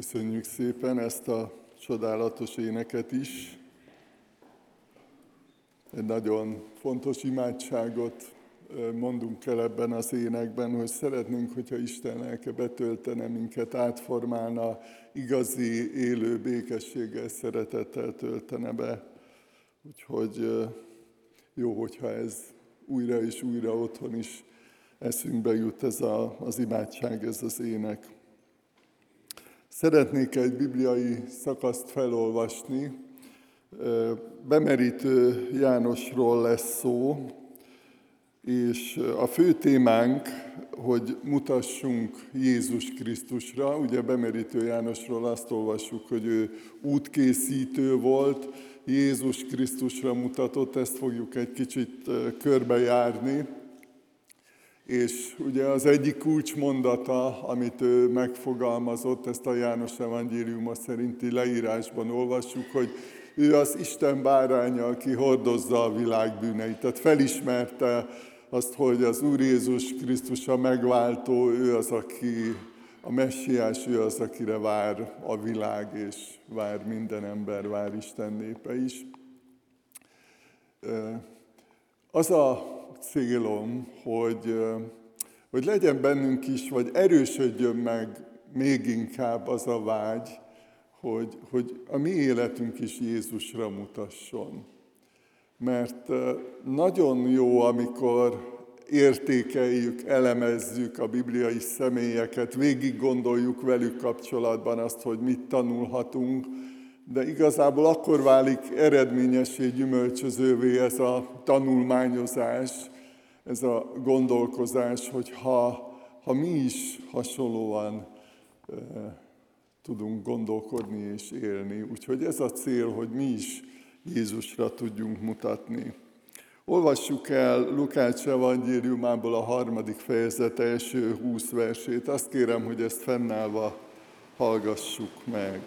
Köszönjük szépen ezt a csodálatos éneket is. Egy nagyon fontos imádságot mondunk el ebben az énekben, hogy szeretnénk, hogyha Isten lelke betöltene minket, átformálna, igazi, élő békességgel, szeretettel töltene be. Úgyhogy jó, hogyha ez újra és újra otthon is eszünkbe jut ez az imádság, ez az ének. Szeretnék egy bibliai szakaszt felolvasni. Bemerítő Jánosról lesz szó, és a fő témánk, hogy mutassunk Jézus Krisztusra. Ugye Bemerítő Jánosról azt olvassuk, hogy ő útkészítő volt, Jézus Krisztusra mutatott, ezt fogjuk egy kicsit körbejárni. És ugye az egyik kulcsmondata, amit ő megfogalmazott, ezt a János evangéliuma szerinti leírásban olvassuk, hogy ő az Isten báránya, aki hordozza a világ bűneit. Tehát felismerte azt, hogy az Úr Jézus Krisztus a megváltó, ő az, aki a messiás, ő az, akire vár a világ, és vár minden ember, vár Isten népe is. Az a célom, hogy legyen bennünk is, vagy erősödjön meg még inkább az a vágy, hogy a mi életünk is Jézusra mutasson. Mert nagyon jó, amikor értékeljük, elemezzük a bibliai személyeket, végig gondoljuk velük kapcsolatban azt, hogy mit tanulhatunk, de igazából akkor válik eredményessé, gyümölcsözővé ez a tanulmányozás, ez a gondolkozás, hogy ha mi is hasonlóan tudunk gondolkodni és élni. Úgyhogy ez a cél, hogy mi is Jézusra tudjunk mutatni. Olvassuk el Lukács evangéliumából a 3. fejezet első 20 versét. Azt kérem, hogy ezt fennállva hallgassuk meg.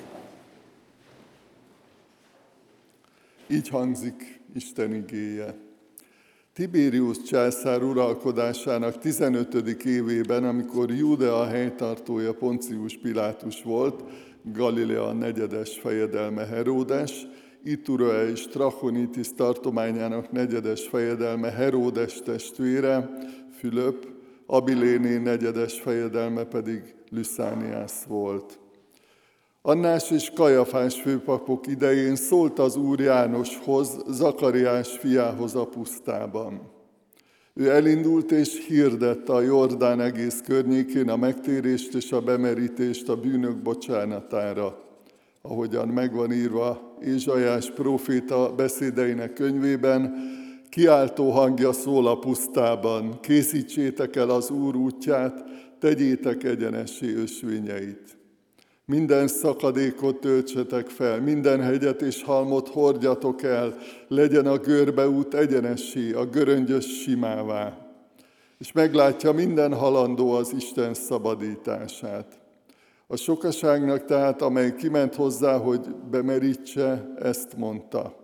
Így hangzik Isten igéje. Tibérius császár uralkodásának 15. évében, amikor Júdea helytartója Poncius Pilátus volt, Galilea negyedes fejedelme Heródes, Iturrea és Trachonitis tartományának negyedes fejedelme Heródes testvére, Fülöp, Abiléné negyedes fejedelme pedig Lüszániász volt. Annás és Kajafás főpapok idején szólt az Úr Jánoshoz, Zakariás fiához a pusztában. Ő elindult és hirdette a Jordán egész környékén a megtérést és a bemerítést a bűnök bocsánatára, ahogyan megvan írva Ézsaiás próféta beszédeinek könyvében, kiáltó hangja szól a pusztában, készítsétek el az Úr útját, tegyétek egyenessé ösvényeit. Minden szakadékot töltsetek fel, minden hegyet és halmot hordjatok el, legyen a görbeút egyenessé, a göröngyös simává. És meglátja minden halandó az Isten szabadítását. A sokaságnak tehát, amely kiment hozzá, hogy bemerítse, ezt mondta.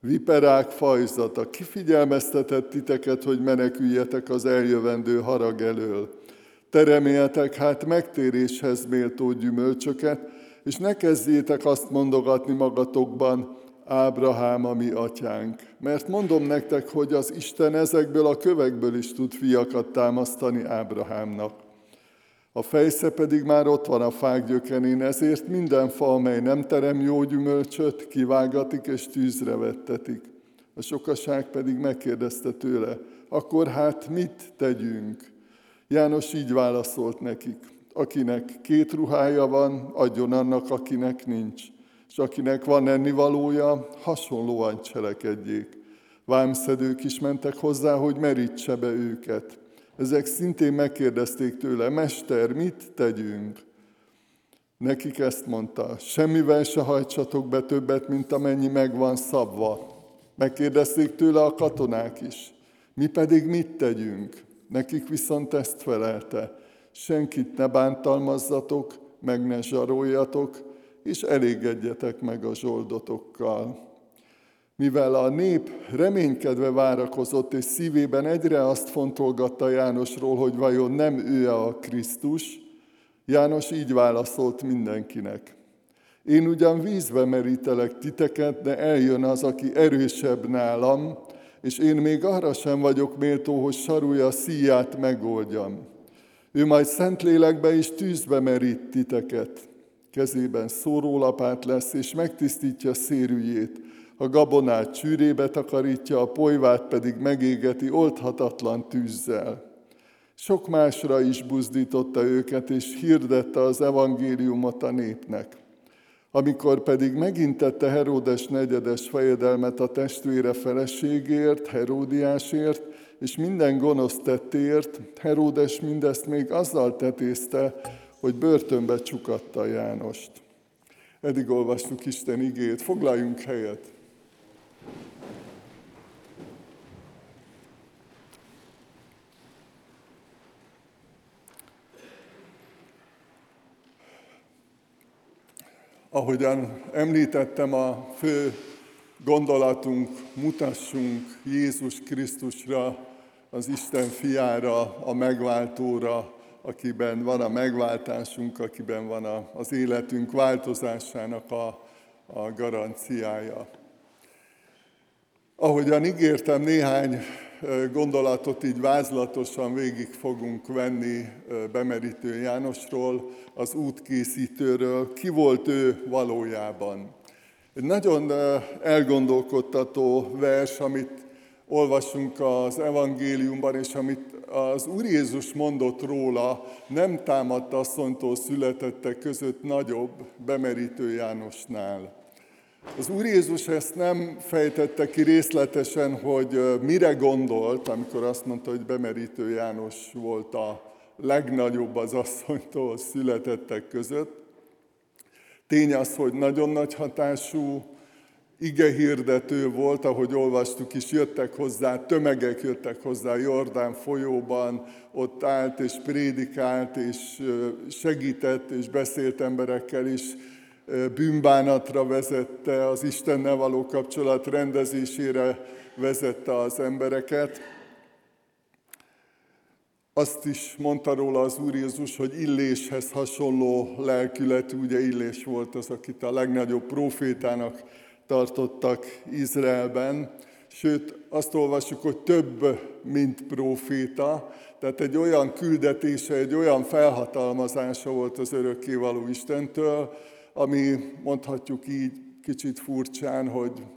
Viperák fajzata, kifigyelmeztetett titeket, hogy meneküljetek az eljövendő harag elől. Tereméljetek hát megtéréshez méltó gyümölcsöket, és ne kezdjétek azt mondogatni magatokban, Ábrahám a mi atyánk. Mert mondom nektek, hogy az Isten ezekből a kövekből is tud fiakat támasztani Ábrahámnak. A fejsze pedig már ott van a fák gyökenén, ezért minden fa, amely nem terem jó gyümölcsöt, kivágatik és tűzre vettetik. A sokaság pedig megkérdezte tőle, akkor hát mit tegyünk? János így válaszolt nekik, akinek 2 ruhája van, adjon annak, akinek nincs, és akinek van ennivalója, hasonlóan cselekedjék. Vámszedők is mentek hozzá, hogy merítse be őket. Ezek szintén megkérdezték tőle, mester, mit tegyünk? Nekik ezt mondta, semmivel se hajtsatok be többet, mint amennyi meg van szabva. Megkérdezték tőle a katonák is, mi pedig mit tegyünk? Nekik viszont ezt felelte, senkit ne bántalmazzatok, meg ne zsaroljatok, és elégedjetek meg a zsoldotokkal. Mivel a nép reménykedve várakozott, és szívében egyre azt fontolgatta Jánosról, hogy vajon nem ő a Krisztus, János így válaszolt mindenkinek. Én ugyan vízbe merítelek titeket, de eljön az, aki erősebb nálam, és én még arra sem vagyok méltó, hogy sarúja szíját megoldjam. Ő majd Szentlélekbe és tűzbe merít titeket. Kezében szórólapát lesz, és megtisztítja szérűjét. A gabonát csűrébe takarítja, a polyvát pedig megégeti oldhatatlan tűzzel. Sok másra is buzdította őket, és hirdette az evangéliumot a népnek. Amikor pedig megintette Heródes negyedes fejedelmet a testvére feleségért, Heródiásért, és minden gonosz tettért, Heródes mindezt még azzal tetézte, hogy börtönbe csukatta Jánost. Eddig olvastuk Isten igéjét, foglaljunk helyet! Ahogyan említettem, a fő gondolatunk, mutassunk Jézus Krisztusra, az Isten fiára, a megváltóra, akiben van a megváltásunk, akiben van az életünk változásának a garanciája. Ahogyan ígértem, néhány gondolatot így vázlatosan végig fogunk venni bemerítő Jánosról, az útkészítőről, ki volt ő valójában. Egy nagyon elgondolkodtató vers, amit olvasunk az evangéliumban, és amit az Úr Jézus mondott róla, nem támadt asszonytól születettek között nagyobb bemerítő Jánosnál. Az Úr Jézus ezt nem fejtette ki részletesen, hogy mire gondolt, amikor azt mondta, hogy bemerítő János volt a legnagyobb az asszonytól születettek között. Tény az, hogy nagyon nagy hatású igehirdető volt, ahogy olvastuk is, jöttek hozzá, tömegek jöttek hozzá Jordán folyóban, ott állt és prédikált, és segített, és beszélt emberekkel is, bűnbánatra vezette, az Istennel való kapcsolat rendezésére vezette az embereket. Azt is mondta róla az Úr Jézus, hogy Illéshez hasonló lelkületű, ugye Illés volt az, akit a legnagyobb profétának tartottak Izraelben, sőt azt olvassuk, hogy több, mint proféta, tehát egy olyan küldetése, egy olyan felhatalmazása volt az örökkévaló Istentől, ami mondhatjuk így kicsit furcsán,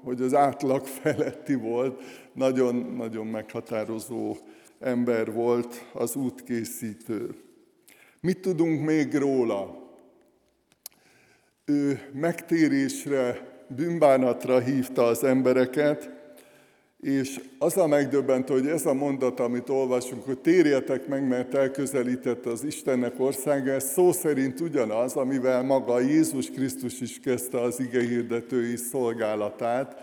hogy az átlag feletti volt, nagyon-nagyon meghatározó ember volt az útkészítő. Mit tudunk még róla? Ő megtérésre, bűnbánatra hívta az embereket, és az a megdöbbentő, hogy ez a mondat, amit olvasunk, hogy térjetek meg, mert elközelített az Istennek országa, ez szó szerint ugyanaz, amivel maga Jézus Krisztus is kezdte az igehirdetői szolgálatát.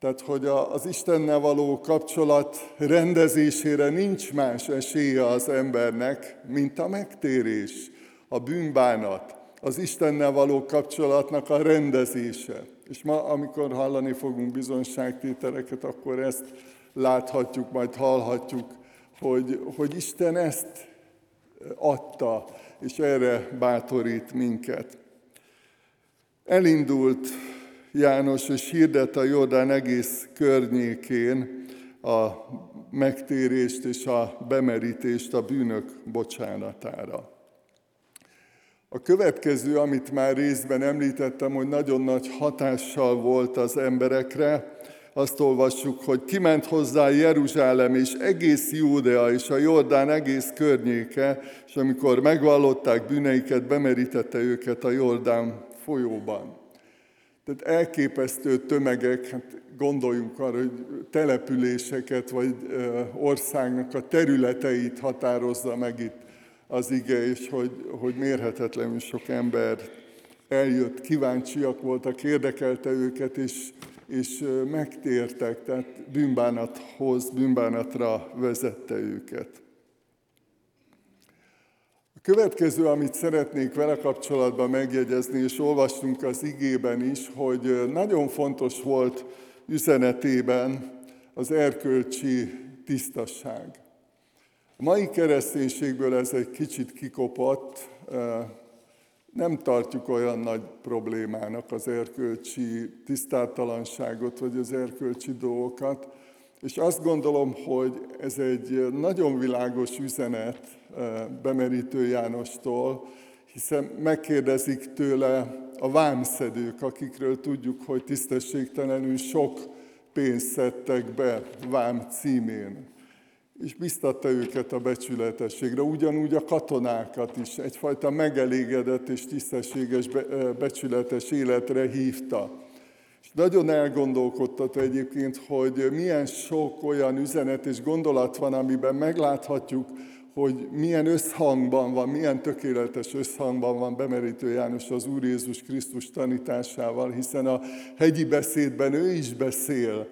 Tehát, hogy az Istennel való kapcsolat rendezésére nincs más esélye az embernek, mint a megtérés, a bűnbánat, az Istennel való kapcsolatnak a rendezése. És ma, amikor hallani fogunk bizonságtételeket, akkor ezt láthatjuk, majd hallhatjuk, hogy Isten ezt adta, és erre bátorít minket. Elindult János, és hirdette a Jordán egész környékén a megtérést és a bemerítést a bűnök bocsánatára. A következő, amit már részben említettem, hogy nagyon nagy hatással volt az emberekre, azt olvassuk, hogy kiment hozzá Jeruzsálem és egész Júdea és a Jordán egész környéke, és amikor megvallották bűneiket, bemerítette őket a Jordán folyóban. Tehát elképesztő tömegek, gondoljunk arra, hogy településeket vagy országnak a területeit határozza meg itt az ige, és hogy mérhetetlenül sok ember eljött, kíváncsiak voltak, érdekelte őket, és megtértek, tehát bűnbánatra vezette őket. A következő, amit szeretnék vele kapcsolatban megjegyezni, és olvastunk az igében is, hogy nagyon fontos volt üzenetében az erkölcsi tisztasság. A mai kereszténységből ez egy kicsit kikopott, nem tartjuk olyan nagy problémának az erkölcsi tisztátalanságot, vagy az erkölcsi dolgokat. És azt gondolom, hogy ez egy nagyon világos üzenet Bemerítő Jánostól, hiszen megkérdezik tőle a vámszedők, akikről tudjuk, hogy tisztességtelenül sok pénzt szedtek be vám címén. És biztatta őket a becsületességre, ugyanúgy a katonákat is, egyfajta megelégedett és tisztességes, becsületes életre hívta. És nagyon elgondolkodtat egyébként, hogy milyen sok olyan üzenet és gondolat van, amiben megláthatjuk, hogy milyen összhangban van, milyen tökéletes összhangban van Bemerítő János az Úr Jézus Krisztus tanításával, hiszen a hegyi beszédben ő is beszél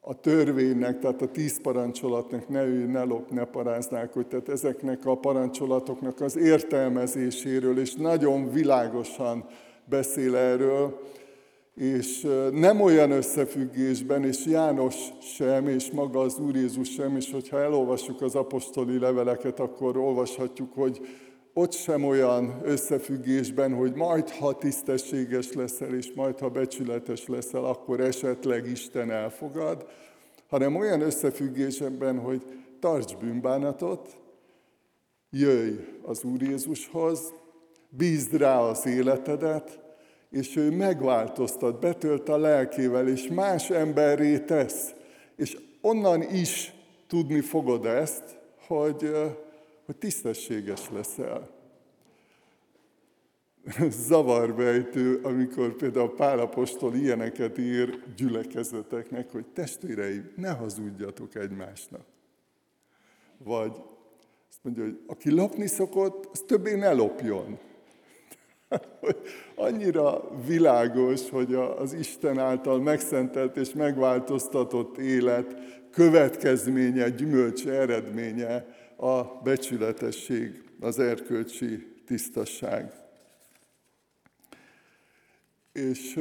a törvénynek, tehát a 10 parancsolatnak, ne ülj, ne lopj, ne paráználkodj, tehát ezeknek a parancsolatoknak az értelmezéséről, és nagyon világosan beszél erről, és nem olyan összefüggésben, és János sem, és maga az Úr Jézus sem, és hogyha elolvassuk az apostoli leveleket, akkor olvashatjuk, hogy ott sem olyan összefüggésben, hogy majd, ha tisztességes leszel, és majd, ha becsületes leszel, akkor esetleg Isten elfogad, hanem olyan összefüggésben, hogy tarts bűnbánatot, jöjj az Úr Jézushoz, bízd rá az életedet, és ő megváltoztat, betölt a lelkével, és más emberré tesz. És onnan is tudni fogod ezt, hogy tisztességes leszel. Zavarbejtő, amikor például Pál apostol ilyeneket ír gyülekezeteknek, hogy testvéreim, ne hazudjatok egymásnak. Vagy azt mondja, hogy aki lopni szokott, az többé ne lopjon. Annyira világos, hogy az Isten által megszentelt és megváltoztatott élet következménye, gyümölcs eredménye a becsületesség, az erkölcsi tisztasság. És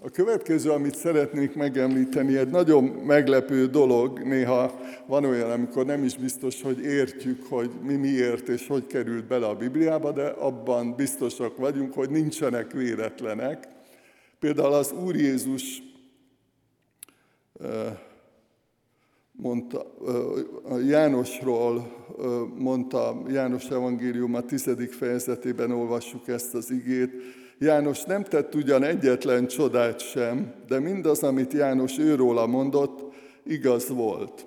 a következő, amit szeretnék megemlíteni, egy nagyon meglepő dolog, néha van olyan, amikor nem is biztos, hogy értjük, hogy mi miért és hogy került bele a Bibliába, de abban biztosak vagyunk, hogy nincsenek véletlenek. Például az Úr Jézus mondta, Jánosról mondta, János evangéliuma 10. fejezetében olvassuk ezt az igét, János nem tett ugyan egyetlen csodát sem, de mindaz, amit János őróla mondott, igaz volt.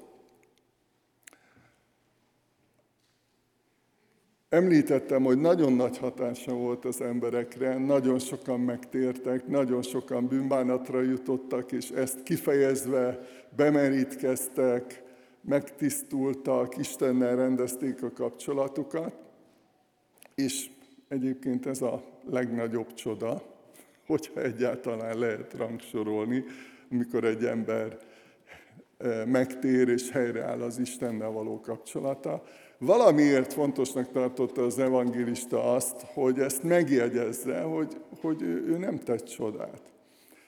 Említettem, hogy nagyon nagy hatása volt az emberekre, nagyon sokan megtértek, nagyon sokan bűnbánatra jutottak, és ezt kifejezve bemerítkeztek, megtisztultak, Istennel rendezték a kapcsolatukat, és egyébként ez a legnagyobb csoda, hogyha egyáltalán lehet rangsorolni, amikor egy ember megtér és helyreáll az Istennel való kapcsolata. Valamiért fontosnak tartotta az evangélista azt, hogy ezt megjegyezze, hogy ő nem tett csodát.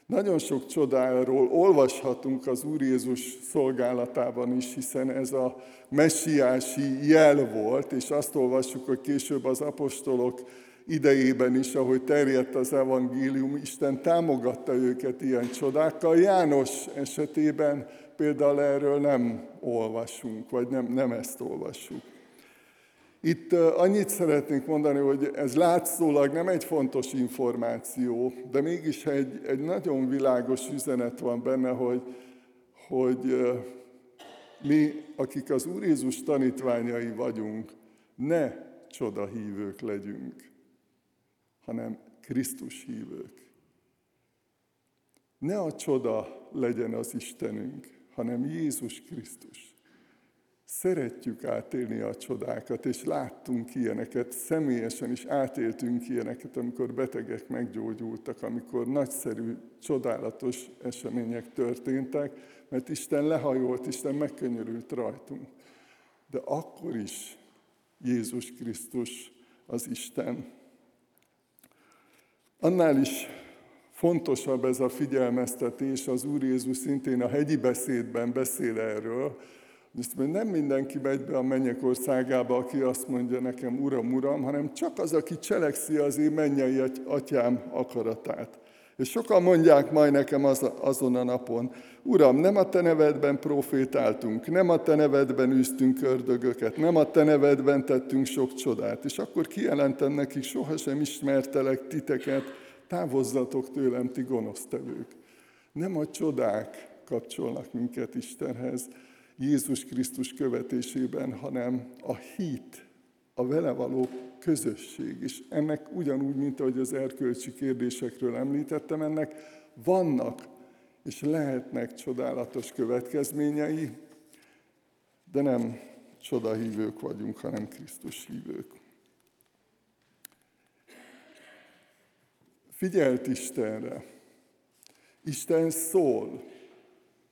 Nagyon sok csodáról olvashatunk az Úr Jézus szolgálatában is, hiszen ez a messiási jel volt, és azt olvassuk, hogy később az apostolok idejében is, ahogy terjedt az evangélium, Isten támogatta őket ilyen csodákkal. János esetében például erről nem olvasunk, vagy nem ezt olvassuk. Itt annyit szeretnék mondani, hogy ez látszólag nem egy fontos információ, de mégis egy nagyon világos üzenet van benne, hogy mi, akik az Úr Jézus tanítványai vagyunk, ne csodahívők legyünk, hanem Krisztus hívők. Ne a csoda legyen az Istenünk, hanem Jézus Krisztus. Szeretjük átélni a csodákat, és láttunk ilyeneket, személyesen is átéltünk ilyeneket, amikor betegek meggyógyultak, amikor nagyszerű, csodálatos események történtek, mert Isten lehajolt, Isten megkönyörült rajtunk. De akkor is Jézus Krisztus az Isten. Annál is fontosabb ez a figyelmeztetés, az Úr Jézus szintén a hegyi beszédben beszél erről, Viszont nem mindenki megy be a mennyek országába, aki azt mondja nekem, Uram, Uram, hanem csak az, aki cselekszi az én mennyei atyám akaratát. És sokan mondják majd nekem azon a napon, Uram, nem a te nevedben profétáltunk, nem a te nevedben űztünk ördögöket, nem a te nevedben tettünk sok csodát. És akkor kijelentem nekik, sohasem ismertelek titeket, távozzatok tőlem, ti gonosztevők. Nem a csodák kapcsolnak minket Istenhez, Jézus Krisztus követésében, hanem a hit, a vele való közösség. És ennek ugyanúgy, mint ahogy az erkölcsi kérdésekről említettem, ennek vannak és lehetnek csodálatos következményei, de nem csodahívők vagyunk, hanem Krisztus hívők. Figyelt Istenre! Isten szól!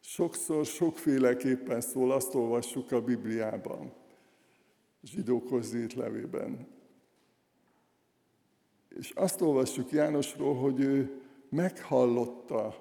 Sokszor, sokféleképpen szól, azt olvassuk a Bibliában, Zsidókhoz írt levében. És azt olvassuk Jánosról, hogy ő meghallotta,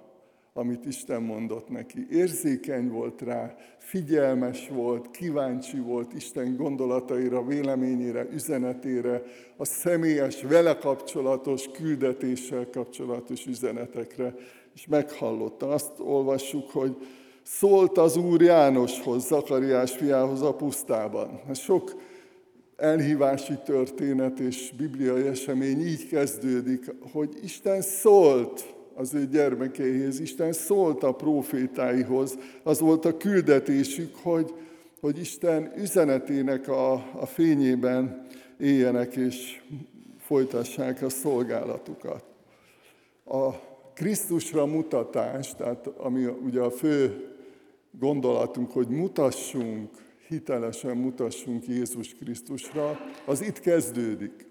amit Isten mondott neki. Érzékeny volt rá, figyelmes volt, kíváncsi volt Isten gondolataira, véleményére, üzenetére, a személyes, vele kapcsolatos, küldetéssel kapcsolatos üzenetekre. És meghallotta. Azt olvassuk, hogy szólt az Úr Jánoshoz, Zakariás fiához a pusztában. Sok elhívási történet és bibliai esemény így kezdődik, hogy Isten szólt az ő gyermekéhez, Isten szólt a prófétáihoz. Az volt a küldetésük, hogy Isten üzenetének a fényében éljenek és folytassák a szolgálatukat. A Krisztusra mutatás, tehát ami ugye a fő gondolatunk, hogy mutassunk, hitelesen mutassunk Jézus Krisztusra, az itt kezdődik.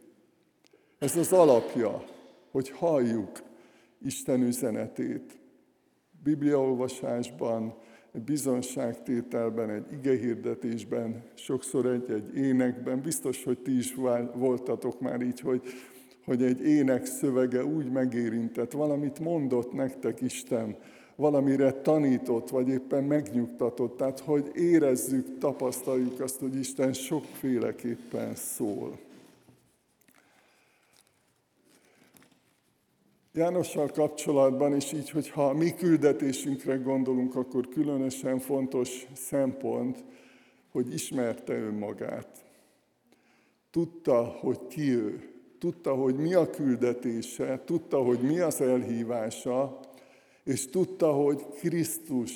Ez az alapja, hogy halljuk Isten üzenetét. Bibliaolvasásban, egy bizonságtételben, egy igehirdetésben, sokszor egy énekben, biztos, hogy ti is voltatok már így, hogy egy ének szövege úgy megérintett, valamit mondott nektek Isten, valamire tanított, vagy éppen megnyugtatott. Tehát, hogy érezzük, tapasztaljuk azt, hogy Isten sokféleképpen szól. Jánossal kapcsolatban is így, hogyha a mi küldetésünkre gondolunk, akkor különösen fontos szempont, hogy ismerte önmagát. Tudta, hogy ki ő. Tudta, hogy mi a küldetése, tudta, hogy mi az elhívása, és tudta, hogy Krisztus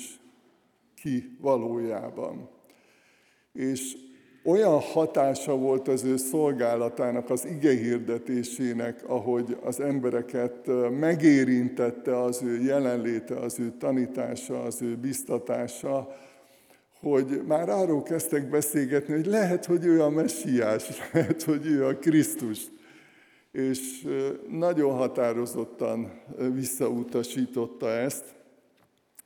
ki valójában. És olyan hatása volt az ő szolgálatának, az igehirdetésének, ahogy az embereket megérintette az ő jelenléte, az ő tanítása, az ő biztatása, hogy már arról kezdtek beszélgetni, hogy lehet, hogy ő a Messiás, lehet, hogy ő a Krisztus. És nagyon határozottan visszautasította ezt.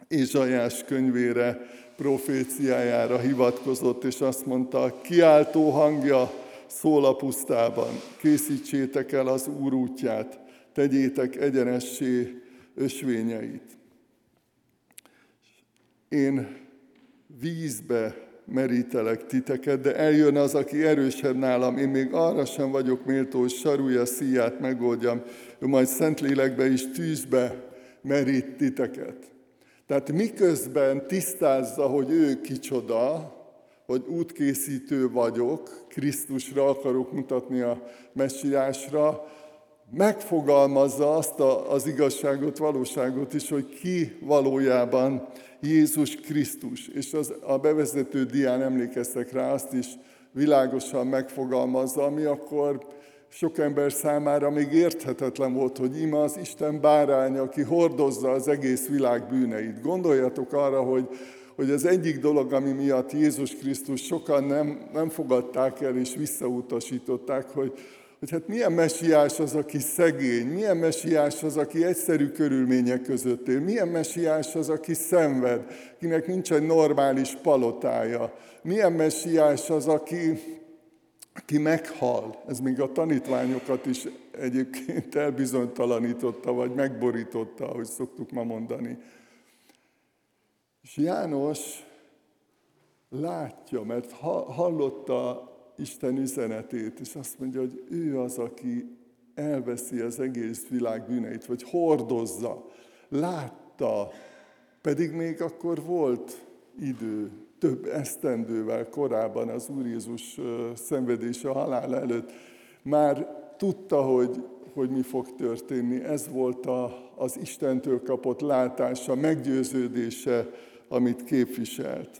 Ézsaiás könyvére, proféciájára hivatkozott, és azt mondta, kiáltó hangja szól a pusztában, készítsétek el az Úr útját, tegyétek egyenessé ösvényeit. Én vízbe merítelek titeket, de eljön az, aki erősebb nálam. Én még arra sem vagyok méltó, hogy sarúja szíját megoldjam. Ő majd Szentlélekbe és tűzbe merít titeket. Tehát miközben tisztázza, hogy ő kicsoda, hogy útkészítő vagyok, Krisztusra akarok mutatni a Messiásra, megfogalmazza azt az igazságot, valóságot is, hogy ki valójában Jézus Krisztus. És a bevezető dián emlékeztek rá, azt is világosan megfogalmazza, ami akkor sok ember számára még érthetetlen volt, hogy ima az Isten báránya, aki hordozza az egész világ bűneit. Gondoljatok arra, hogy az egyik dolog, ami miatt Jézus Krisztus sokan nem fogadták el és visszautasították, hogy hát milyen messiás az, aki szegény, milyen messiás az, aki egyszerű körülmények között él, milyen messiás az, aki szenved, akinek nincs egy normális palotája, milyen messiás az, aki meghal. Ez még a tanítványokat is egyébként elbizonytalanította, vagy megborította, ahogy szoktuk ma mondani. És János látja, mert hallotta Isten üzenetét, és azt mondja, hogy ő az, aki elveszi az egész világ bűneit, vagy hordozza. Látta, pedig még akkor volt idő, több esztendővel korábban az Úr Jézus szenvedése, halála előtt. Már tudta, hogy mi fog történni. Ez volt az Istentől kapott látása, meggyőződése, amit képviselt.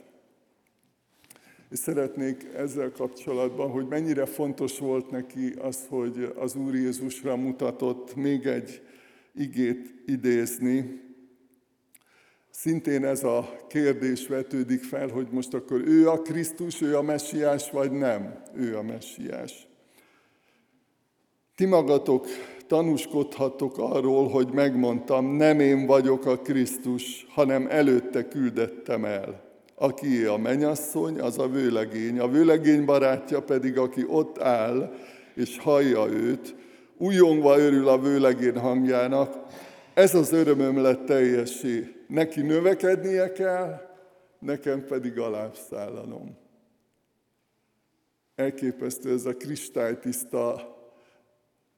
És szeretnék ezzel kapcsolatban, hogy mennyire fontos volt neki az, hogy az Úr Jézusra mutatott, még egy igét idézni. Szintén ez a kérdés vetődik fel, hogy most akkor ő a Krisztus, ő a Messiás, vagy nem? Ő a Messiás. Ti magatok tanúskodhattok arról, hogy megmondtam, nem én vagyok a Krisztus, hanem előtte küldettem el. Akié a mennyasszony, az a vőlegény barátja pedig, aki ott áll és hallja őt, újongva örül a vőlegén hangjának, ez az örömöm lett teljessé. Neki növekednie kell, nekem pedig alábbszállanom. Elképesztő ez a kristálytiszta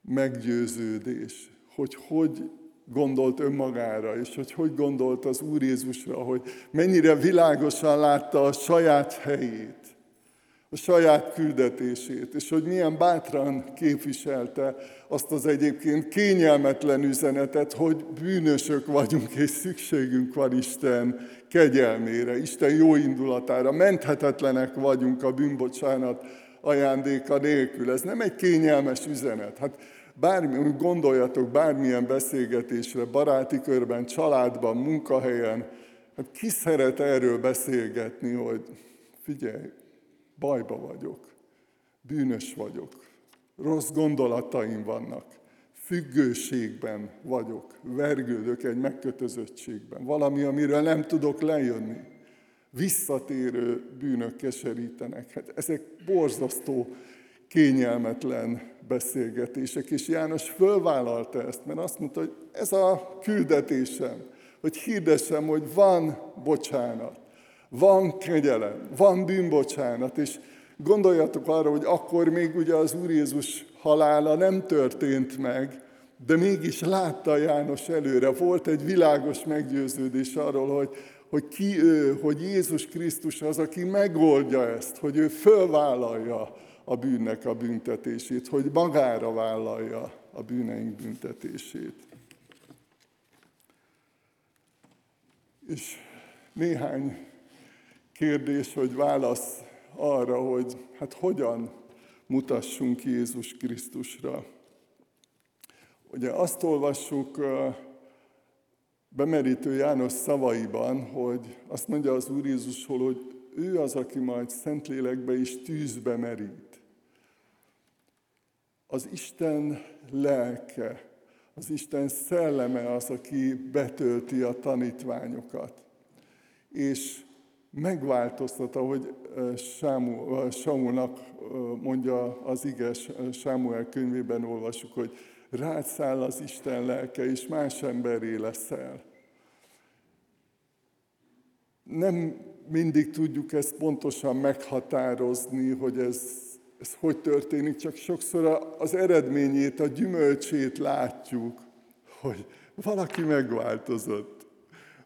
meggyőződés, hogy gondolt önmagára, és hogy gondolt az Úr Jézusra, hogy mennyire világosan látta a saját helyét, a saját küldetését, és hogy milyen bátran képviselte azt az egyébként kényelmetlen üzenetet, hogy bűnösök vagyunk, és szükségünk van Isten kegyelmére, Isten jó indulatára, menthetetlenek vagyunk a bűnbocsánat ajándéka nélkül. Ez nem egy kényelmes üzenet. Hát gondoljatok bármilyen beszélgetésre, baráti körben, családban, munkahelyen, hát ki szeret erről beszélgetni, hogy figyelj, bajba vagyok, bűnös vagyok, rossz gondolataim vannak, függőségben vagyok, vergődök egy megkötözöttségben, valami, amiről nem tudok lejönni, visszatérő bűnök keserítenek. Hát ezek borzasztó kényelmetlen beszélgetések, és János fölvállalta ezt, mert azt mondta, hogy ez a küldetésem, hogy hirdessem, hogy van bocsánat, van kegyelem, van bűnbocsánat, és gondoljatok arra, hogy akkor még ugye az Úr Jézus halála nem történt meg, de mégis látta János előre, volt egy világos meggyőződés arról, hogy ki ő, hogy Jézus Krisztus az, aki megoldja ezt, hogy ő fölvállalja a bűnnek a büntetését, hogy magára vállalja a bűneink büntetését. És néhány kérdés, hogy válasz arra, hogy hát hogyan mutassunk Jézus Krisztusra. Ugye azt olvassuk bemerítő János szavaiban, hogy azt mondja az Úr Jézusról, hogy ő az, aki majd Szentlélekbe és tűzbe merít. Az Isten lelke, az Isten szelleme az, aki betölti a tanítványokat. És megváltoztatta, hogy Sámuelnak mondja az ige, Sámuel könyvében olvasjuk, hogy rád száll az Isten lelke, és más emberré leszel. Nem mindig tudjuk ezt pontosan meghatározni, hogy ez hogy történik, csak sokszor az eredményét, a gyümölcsét látjuk, hogy valaki megváltozott,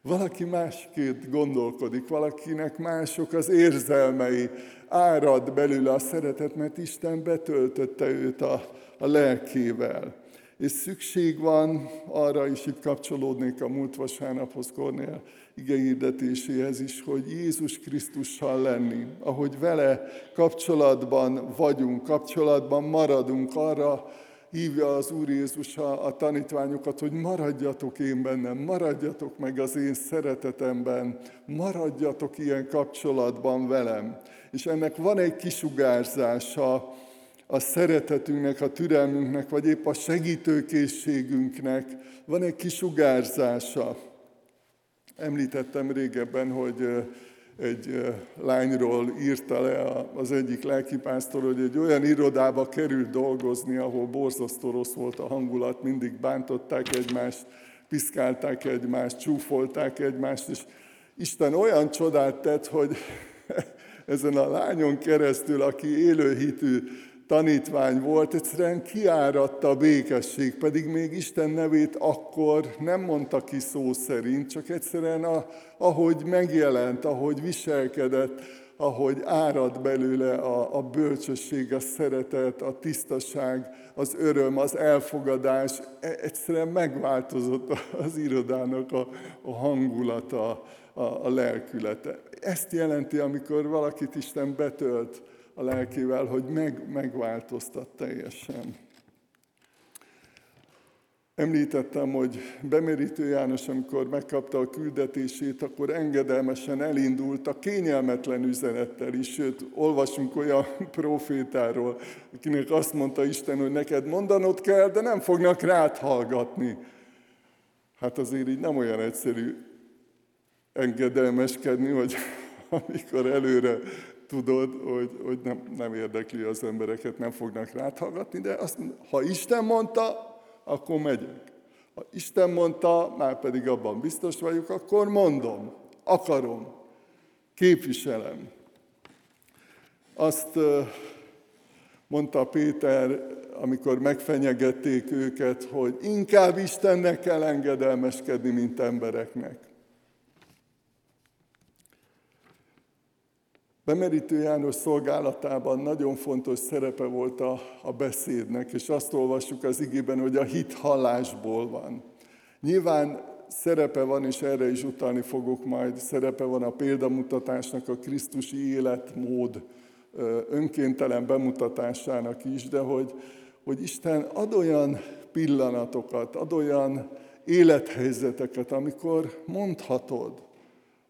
valaki másként gondolkodik, valakinek mások az érzelmei, árad belőle a szeretet, mert Isten betöltötte őt a lelkével. És szükség van arra is, itt kapcsolódnék a múlt vasárnaphoz, Kornél igehirdetéséhez is, hogy Jézus Krisztussal lenni, ahogy vele kapcsolatban vagyunk, kapcsolatban maradunk, arra hívja az Úr Jézus a tanítványokat, hogy maradjatok én bennem, maradjatok meg az én szeretetemben, maradjatok ilyen kapcsolatban velem. És ennek van egy kisugárzása, a szeretetünknek, a türelmünknek, vagy épp a segítőkészségünknek van egy kisugárzása. Említettem régebben, hogy egy lányról írta le az egyik lelkipásztor, hogy egy olyan irodába került dolgozni, ahol borzasztó rossz volt a hangulat, mindig bántották egymást, piszkálták egymást, csúfolták egymást, és Isten olyan csodát tett, hogy ezen a lányon keresztül, aki élőhitű tanítvány volt, egyszerűen kiáradt a békesség, pedig még Isten nevét akkor nem mondta ki szó szerint, csak egyszerűen ahogy megjelent, ahogy viselkedett, ahogy árad belőle a bölcsesség, a szeretet, a tisztaság, az öröm, az elfogadás. Egyszerűen megváltozott az irodának a hangulata, a lelkülete. Ezt jelenti, amikor valakit Isten betölt a lelkével, hogy megváltoztat teljesen. Említettem, hogy Bemerítő János, amikor megkapta a küldetését, akkor engedelmesen elindult a kényelmetlen üzenettel is. Sőt, olvasunk olyan profétáról, akinek azt mondta Isten, hogy neked mondanod kell, de nem fognak rád hallgatni. Hát azért így nem olyan egyszerű engedelmeskedni, hogy amikor előre tudod, hogy nem érdekli az embereket, nem fognak rád hallgatni, de azt, ha Isten mondta, akkor megyek. Ha Isten mondta, már pedig abban biztos vagyok, akkor mondom, akarom, képviselem. Azt mondta Péter, amikor megfenyegették őket, hogy inkább Istennek kell engedelmeskedni, mint embereknek. Bemerítő János szolgálatában nagyon fontos szerepe volt a beszédnek, és azt olvassuk az igében, hogy a hit hallásból van. Nyilván szerepe van, és erre is utalni fogok majd, szerepe van a példamutatásnak, a krisztusi életmód önkéntelen bemutatásának is, de hogy Isten ad olyan pillanatokat, ad olyan élethelyzeteket, amikor mondhatod,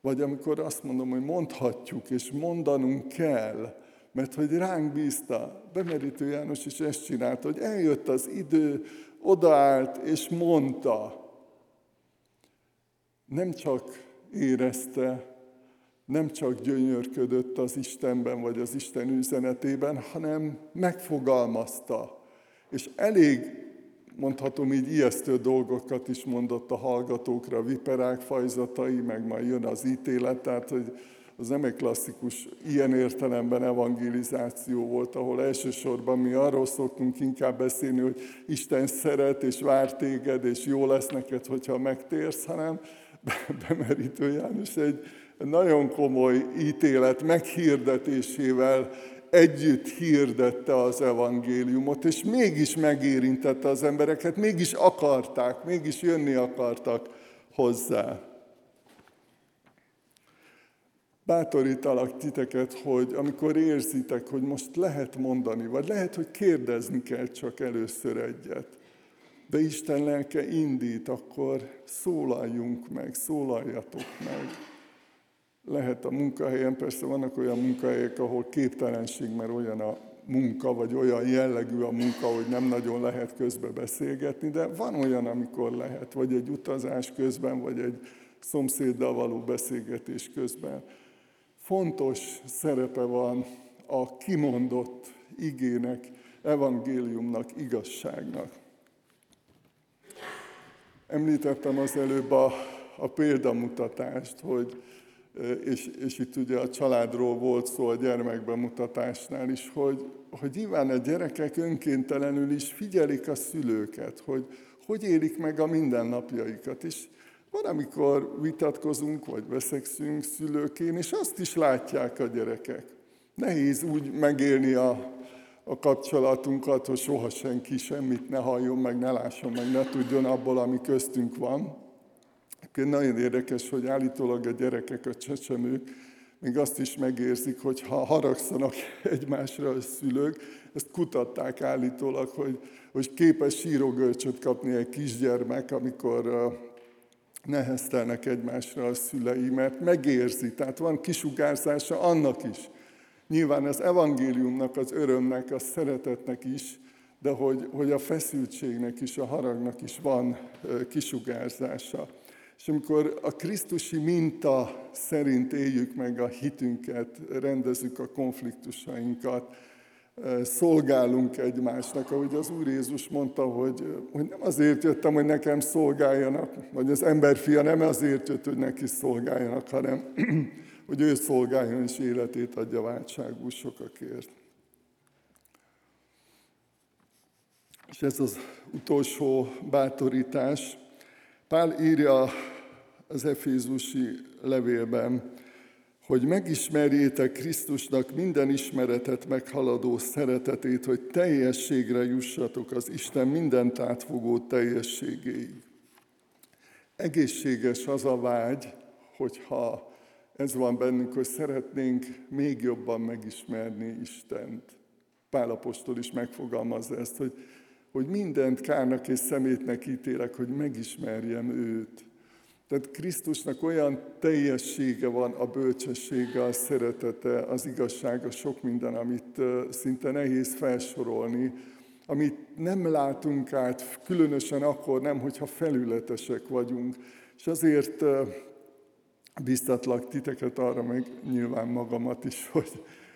vagy amikor azt mondom, hogy mondhatjuk, és mondanunk kell, mert hogy ránk bízta. Bemerítő János is ezt csinálta, hogy eljött az idő, odaállt, és mondta. Nem csak érezte, nem csak gyönyörködött az Istenben, vagy az Isten üzenetében, hanem megfogalmazta. És elég, mondhatom így, ijesztő dolgokat is mondott a hallgatókra, viperák fajzatai, meg majd jön az ítélet, tehát hogy az nem egy klasszikus, ilyen értelemben evangelizáció volt, ahol elsősorban mi arról szoktunk inkább beszélni, hogy Isten szeret és vár téged, és jó lesz neked, hogyha megtérsz, hanem Bemerítő János egy nagyon komoly ítélet meghirdetésével együtt hirdette az evangéliumot, és mégis megérintette az embereket, mégis akarták, mégis jönni akartak hozzá. Bátorítalak titeket, hogy amikor érzitek, hogy most lehet mondani, vagy lehet, hogy kérdezni kell csak először egyet, de Isten lelke indít, akkor szólaljunk meg, szólaljatok meg. Lehet a munkahelyen, persze vannak olyan munkahelyek, ahol képtelenség, mert olyan a munka, vagy olyan jellegű a munka, hogy nem nagyon lehet közbe beszélgetni, de van olyan, amikor lehet, vagy egy utazás közben, vagy egy szomszéddal való beszélgetés közben. Fontos szerepe van a kimondott igének, evangéliumnak, igazságnak. Említettem az előbb a példamutatást, és itt ugye a családról volt szó a gyermekbemutatásnál is, hogy nyilván a gyerekek önkéntelenül is figyelik a szülőket, hogy élik meg a mindennapjaikat. És van, amikor vitatkozunk, vagy veszekszünk szülőként, és azt is látják a gyerekek. Nehéz úgy megélni a kapcsolatunkat, hogy soha senki semmit ne halljon, meg ne lásson, meg ne tudjon abból, ami köztünk van. Nagyon érdekes, hogy állítólag a gyerekek, a csecsemők még azt is megérzik, hogy ha haragszanak egymásra a szülők, ezt kutatták állítólag, hogy képes sírogörcsöt kapni egy kisgyermek, amikor neheztelnek egymásra a szülei, mert megérzi, tehát van kisugárzása annak is. Nyilván az evangéliumnak, az örömnek, a szeretetnek is, de hogy a feszültségnek is, a haragnak is van kisugárzása. És amikor a krisztusi minta szerint éljük meg a hitünket, rendezzük a konfliktusainkat, szolgálunk egymásnak, ahogy az Úr Jézus mondta, hogy nem azért jöttem, hogy nekem szolgáljanak, vagy az emberfia nem azért jött, hogy neki szolgáljanak, hanem hogy ő szolgáljon és életét adja váltságú sokakért. És ez az utolsó bátorítás. Pál írja az Efézusi levélben, hogy megismerjétek Krisztusnak minden ismeretet meghaladó szeretetét, hogy teljességre jussatok az Isten mindent átfogó teljességéig. Egészséges az a vágy, hogyha ez van bennünk, hogy szeretnénk még jobban megismerni Istent. Pál apostol is megfogalmazza ezt, hogy mindent kárnak és szemétnek ítélek, hogy megismerjem őt. Tehát Krisztusnak olyan teljessége van, a bölcsessége, a szeretete, az igazsága, sok minden, amit szinte nehéz felsorolni, amit nem látunk át, különösen akkor nem, hogyha felületesek vagyunk. És azért biztatlak titeket arra, meg nyilván magamat is,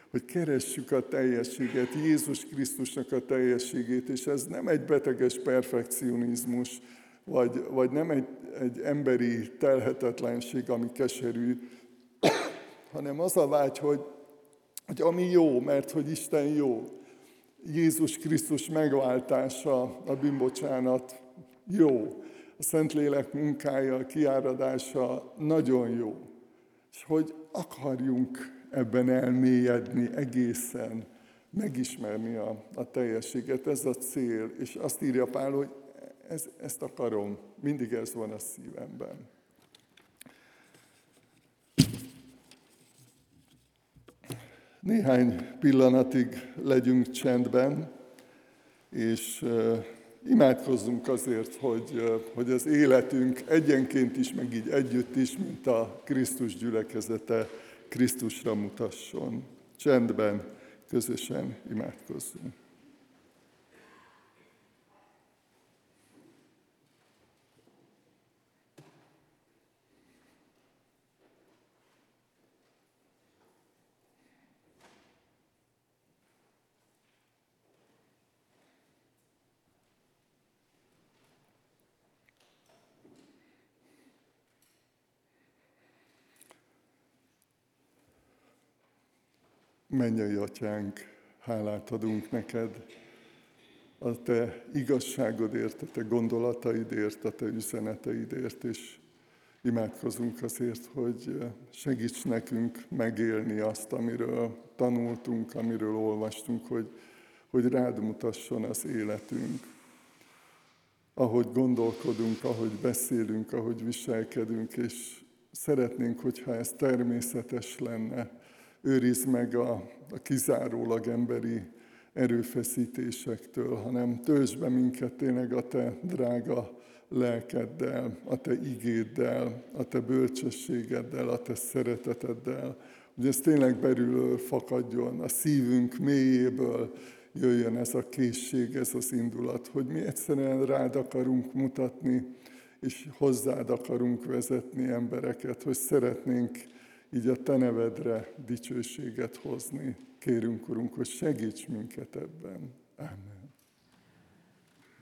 hogy keressük a teljességet, Jézus Krisztusnak a teljességét, és ez nem egy beteges perfekcionizmus, vagy nem egy emberi telhetetlenség, ami keserű, hanem az a vágy, hogy ami jó, mert hogy Isten jó. Jézus Krisztus megváltása, a bűnbocsánat jó. A Szentlélek munkája, a kiáradása nagyon jó. És hogy akarjunk ebben elmélyedni egészen, megismerni a teljességet. Ez a cél. És azt írja Pál, hogy ezt akarom. Mindig ez van a szívemben. Néhány pillanatig legyünk csendben, és imádkozzunk azért, hogy az életünk egyenként is, meg így együtt is, mint a Krisztus gyülekezete, Krisztusra mutasson. Csendben, közösen imádkozzunk. Mennyei Atyánk, hálát adunk neked a te igazságodért, a te gondolataidért, a te üzeneteidért, és imádkozunk azért, hogy segíts nekünk megélni azt, amiről tanultunk, amiről olvastunk, hogy rád mutasson az életünk. Ahogy gondolkodunk, ahogy beszélünk, ahogy viselkedünk, és szeretnénk, hogyha ez természetes lenne. Őrizd meg a kizárólag emberi erőfeszítésektől, hanem töltsd be minket tényleg a te drága lelkeddel, a te igéddel, a te bölcsességeddel, a te szereteteddel, hogy ez tényleg belülről fakadjon, a szívünk mélyéből jöjjön ez a készség, ez az indulat, hogy mi egyszerűen rád akarunk mutatni, és hozzád akarunk vezetni embereket, hogy szeretnénk így a te nevedre dicsőséget hozni. Kérünk, Urunk, hogy segíts minket ebben. Amen.